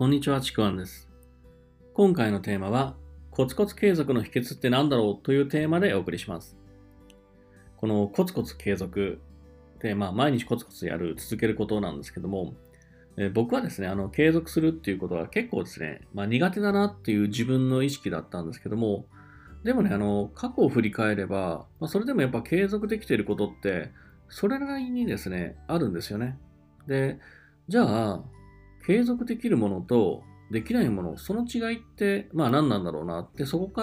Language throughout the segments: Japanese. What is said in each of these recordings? こんにちは、ちくわんです。今回のテーマは、コツコツ継続の秘訣って何だろうというテーマでお送りします。このコツコツ継続って、毎日コツコツやる、続けることなんですけども、僕はですね、継続するっていうことは結構ですね、苦手だなっていう自分の意識だったんですけども、でもね、過去を振り返れば、それでもやっぱ継続できていることって、それなりにですね、あるんですよね。で、じゃあ、継続できるものとできないもの、その違いって何なんだろうなって、そこか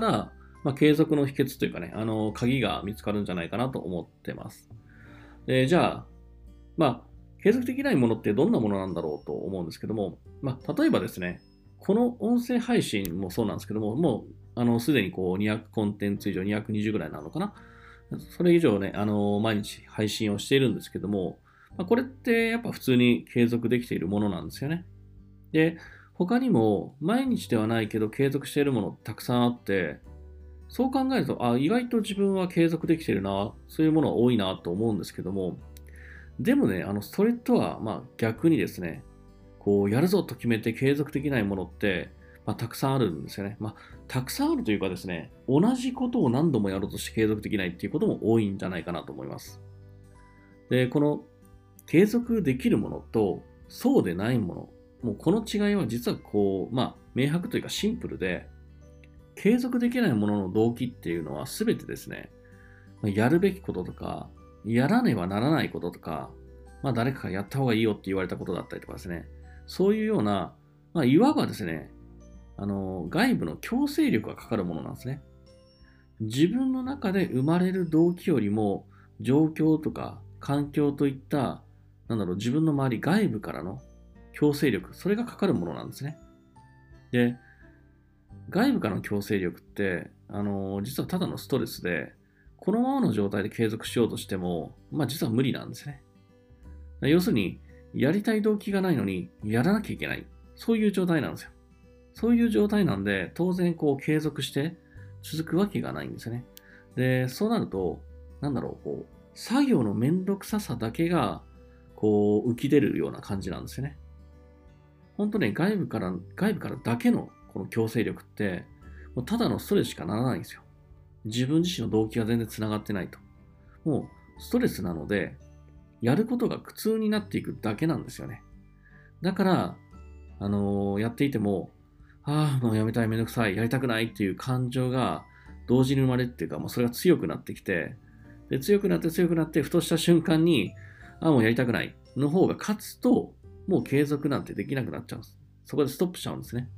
ら継続の秘訣というかね、鍵が見つかるんじゃないかなと思ってます。で、じゃあ、継続できないものってどんなものなんだろうと思うんですけども、例えばですね、この音声配信もそうなんですけども、もうすでにこう200コンテンツ以上、220ぐらいなのかな、それ以上ね、毎日配信をしているんですけども、これってやっぱ普通に継続できているものなんですよね。で、他にも毎日ではないけど継続しているものたくさんあって、そう考えると、意外と自分は継続できているな、そういうものは多いなと思うんですけども、でもね、それとは逆にですね、こうやるぞと決めて継続できないものって、たくさんあるんですよね。たくさんあるというかですね、同じことを何度もやろうとして継続できないっていうことも多いんじゃないかなと思います。で、この継続できるものとそうでないもの、もうこの違いは実は明白というかシンプルで、継続できないものの動機っていうのは全てですね、やるべきこととか、やらねばならないこととか、誰かがやった方がいいよって言われたことだったりとかですね、そういうような、いわばですね、外部の強制力がかかるものなんですね。自分の中で生まれる動機よりも、状況とか環境といった、自分の周り、外部からの強制力、それがかかるものなんですね。で、外部からの強制力って、実はただのストレスで、このままの状態で継続しようとしても、実は無理なんですね。要するに、やりたい動機がないのに、やらなきゃいけない。そういう状態なんですよ。そういう状態なんで、当然継続して続くわけがないんですよね。で、そうなると、作業のめんどくささだけが、浮き出るような感じなんですよね。本当ね、外部からだけのこの強制力って、もうただのストレスしかならないんですよ。自分自身の動機が全然つながってないと。もうストレスなので、やることが苦痛になっていくだけなんですよね。だから、やっていても、もうやめたい、めんどくさい、やりたくないっていう感情が同時に生まれるっていうか、それが強くなってきて、で、強くなって、ふとした瞬間に、もうやりたくないの方が勝つと、もう継続なんてできなくなっちゃうんです。そこでストップしちゃうんですね。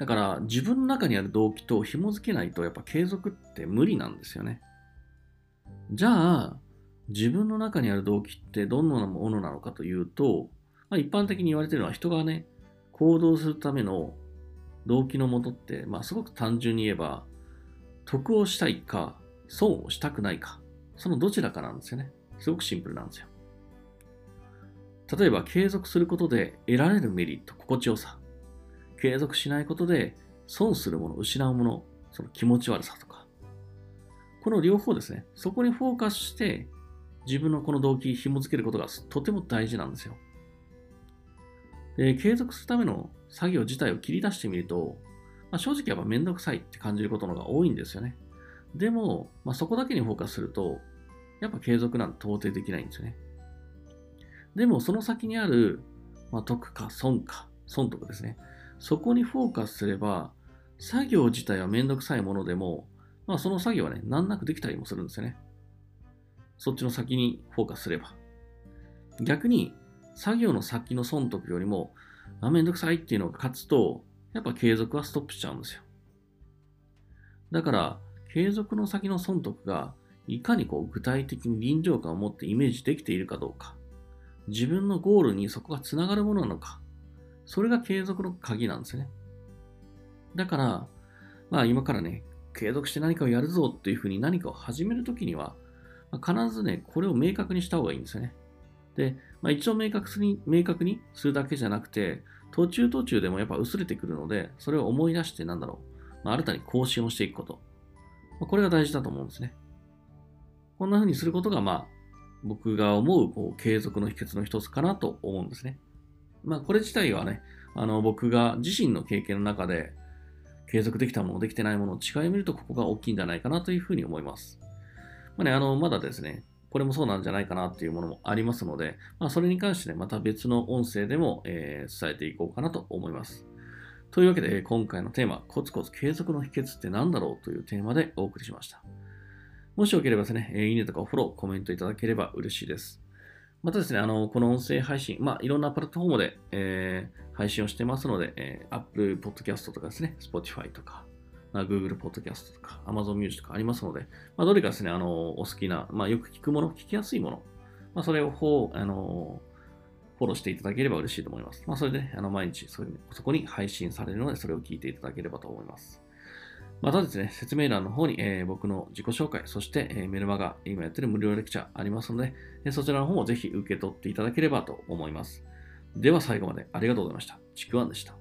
だから、自分の中にある動機と紐づけないと、やっぱ継続って無理なんですよね。じゃあ、自分の中にある動機ってどんなものなのかというと、一般的に言われているのは人がね、行動するための動機のもとって、すごく単純に言えば、得をしたいか、損をしたくないか、そのどちらかなんですよね。すごくシンプルなんですよ。例えば、継続することで得られるメリット、心地よさ。継続しないことで損するもの、失うもの、その気持ち悪さとか。この両方ですね。そこにフォーカスして、自分のこの動機に紐づけることがとても大事なんですよ。で、継続するための作業自体を切り出してみると、正直やっぱめんどくさいって感じることの方が多いんですよね。でも、そこだけにフォーカスすると、やっぱ継続なんて到底できないんですよね。でも、その先にある、得か損得ですね。そこにフォーカスすれば、作業自体はめんどくさいものでも、その作業はね、難なくできたりもするんですよね。そっちの先にフォーカスすれば。逆に、作業の先の損得よりも、めんどくさいっていうのが勝つと、やっぱ継続はストップしちゃうんですよ。だから、継続の先の損得が、いかに具体的に臨場感を持ってイメージできているかどうか、自分のゴールにそこがつながるものなのか、それが継続の鍵なんですね。だから、今からね、継続して何かをやるぞっていうふうに何かを始めるときには、必ずね、これを明確にした方がいいんですよね。で、一応明確にするだけじゃなくて、途中でもやっぱ薄れてくるので、それを思い出して新たに更新をしていくこと。これが大事だと思うんですね。こんな風にすることが僕が思う継続の秘訣の一つかなと思うんですね。まあ、これ自体はね、僕が自身の経験の中で継続できたもの、できてないものの違いを見ると、ここが大きいんじゃないかなというふうに思います。まあね、まだですね、これもそうなんじゃないかなというものもありますので、まあ、それに関してね、また別の音声でも、伝えていこうかなと思います。というわけで、今回のテーマ、コツコツ継続の秘訣って何だろうというテーマでお送りしました。もしよければですね、いいねとかフォロー、コメントいただければ嬉しいです。またですね、この音声配信、まあ、いろんなプラットフォームで、配信をしてますので、Apple Podcast とかですね、Spotify とか、まあ、Google Podcast とか、Amazon Music とかありますので、まあ、どれかですね、お好きな、まあ、よく聞くもの、聞きやすいもの、まあ、それをフォローしていただければ嬉しいと思います。まあ、それで、毎日そこに配信されるので、それを聞いていただければと思います。またですね、説明欄の方に、僕の自己紹介、そして、メルマガ、今やってる無料レクチャーありますので、そちらの方もぜひ受け取っていただければと思います。では最後までありがとうございました。ちくわんでした。